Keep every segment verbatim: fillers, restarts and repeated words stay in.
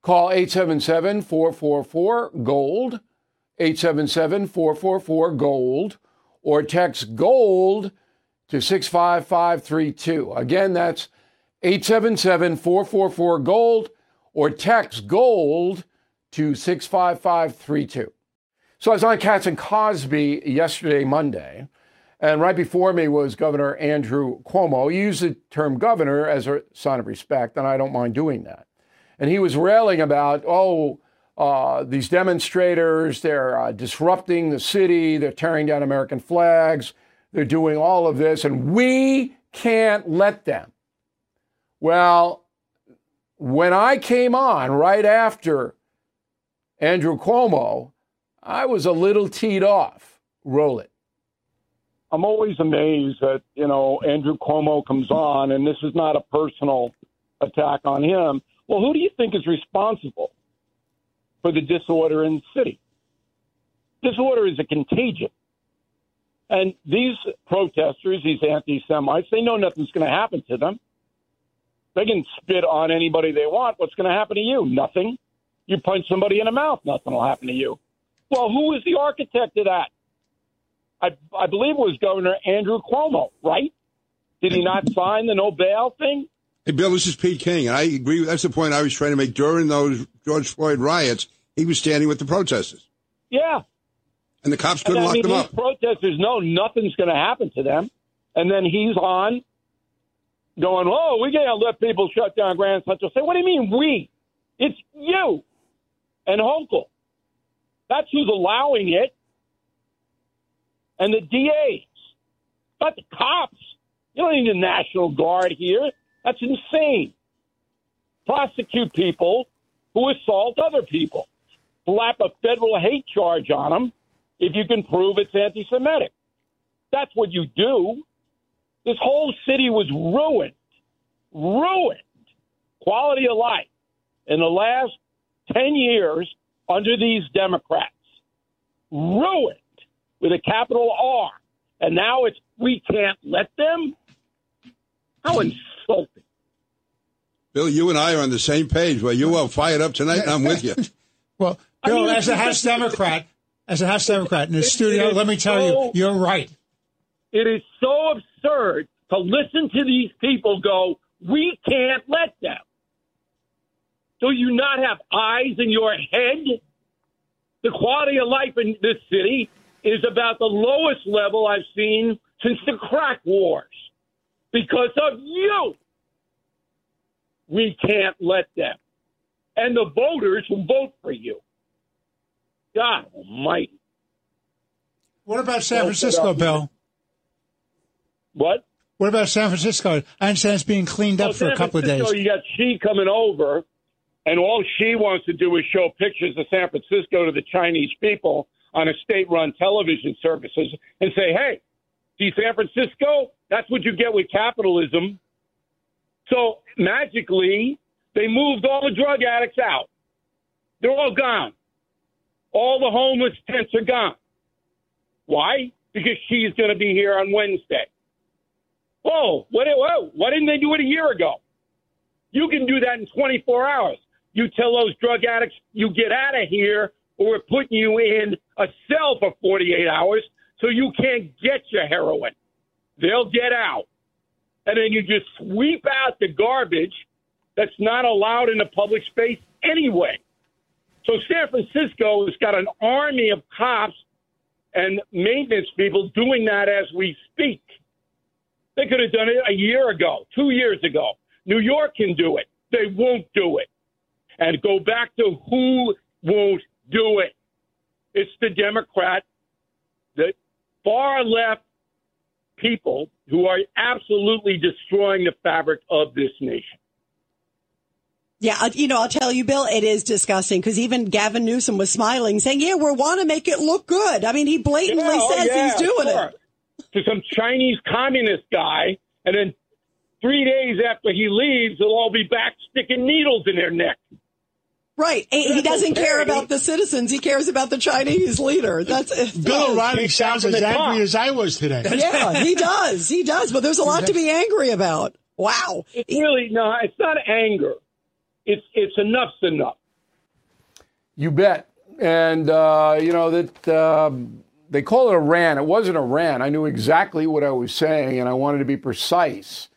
Call eight seven seven, four four four, GOLD, eight seven seven, four four four, GOLD, or text GOLD to six five five three two. Again, that's eight seven seven, four four four, GOLD, or text GOLD to six five five three two. So I was on Katz and Cosby yesterday, Monday, and right before me was Governor Andrew Cuomo. He used the term governor as a sign of respect, and I don't mind doing that. And he was railing about, oh, uh, these demonstrators, they're uh, disrupting the city, they're tearing down American flags, they're doing all of this, and we can't let them. Well, when I came on right after Andrew Cuomo, I was a little teed off. Roll it. I'm always amazed that, you know, Andrew Cuomo comes on, and this is not a personal attack on him. Well, who do you think is responsible for the disorder in the city? Disorder is a contagion. And these protesters, these anti-Semites, they know nothing's going to happen to them. They can spit on anybody they want. What's going to happen to you? Nothing. You punch somebody in the mouth, nothing will happen to you. Well, who is the architect of that? I, I believe it was Governor Andrew Cuomo, right? Did he not sign the no bail thing? Hey, Bill, this is Pete King, and I agree. That's the point I was trying to make. During those George Floyd riots, he was standing with the protesters. Yeah. And the cops couldn't lock them up. These protesters know nothing's going to happen to them. And then he's on going, oh, we can't let people shut down Grand Central. Say, what do you mean we? It's you and Hochul. That's who's allowing it. And the D As. Not the cops. You don't need the National Guard here. That's insane. Prosecute people who assault other people. Slap a federal hate charge on them if you can prove it's anti-Semitic. That's what you do. This whole city was ruined. Ruined. Quality of life in the last ten years under these Democrats. Ruined with a capital R. And now it's, we can't let them? How insulting. Bill, you and I are on the same page. Well, you are fired up tonight, and I'm with you. Well, Bill, I mean, as a House Democrat, as a House Democrat in the studio, let me tell so, you, you're right. It is so absurd to listen to these people go, we can't let them. Do you not have eyes in your head? The quality of life in this city is about the lowest level I've seen since the crack wars. Because of you, we can't let them. And the voters who vote for you. God almighty. What about San Francisco, Bill? What? What about San Francisco? I understand it's being cleaned up for a couple of days. You got Xi coming over, and all she wants to do is show pictures of San Francisco to the Chinese people on a state-run television services and say, hey, see San Francisco? That's what you get with capitalism. So magically, they moved all the drug addicts out. They're all gone. All the homeless tents are gone. Why? Because she's going to be here on Wednesday. Whoa, what, whoa, why didn't they do it a year ago? You can do that in twenty-four hours. You tell those drug addicts, you get out of here, or we're putting you in a cell for forty-eight hours so you can't get your heroin. They'll get out. And then you just sweep out the garbage that's not allowed in the public space anyway. So San Francisco has got an army of cops and maintenance people doing that as we speak. They could have done it a year ago, two years ago. New York can do it. They won't do it. And go back to who won't do it. It's the Democrat, the far left people who are absolutely destroying the fabric of this nation. Yeah, you know, I'll tell you, Bill, it is disgusting because even Gavin Newsom was smiling, saying, yeah, we want to make it look good. I mean, he blatantly yeah, says yeah, he's doing sure. it. To some Chinese communist guy, and then three days after he leaves, they'll all be back sticking needles in their neck. Right. He doesn't care about the citizens. He cares about the Chinese leader. That's Bill O'Reilly sounds as angry as I was today. Yeah, he does. He does. But there's a lot to be angry about. Wow. It's really, no, it's not anger. It's it's enough's enough. You bet. And, uh, you know, that um, they call it a rant. It wasn't a rant. I knew exactly what I was saying, and I wanted to be precise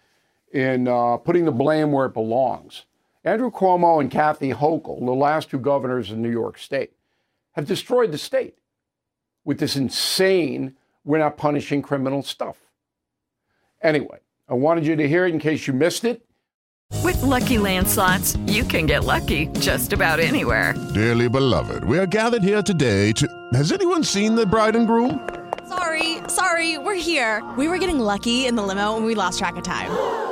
in uh, putting the blame where it belongs. Andrew Cuomo and Kathy Hochul, the last two governors in New York State, have destroyed the state with this insane, we're not punishing criminal stuff. Anyway, I wanted you to hear it in case you missed it. With Lucky Land Slots, you can get lucky just about anywhere. Dearly beloved, we are gathered here today to... Has anyone seen the bride and groom? Sorry, sorry, we're here. We were getting lucky in the limo and we lost track of time.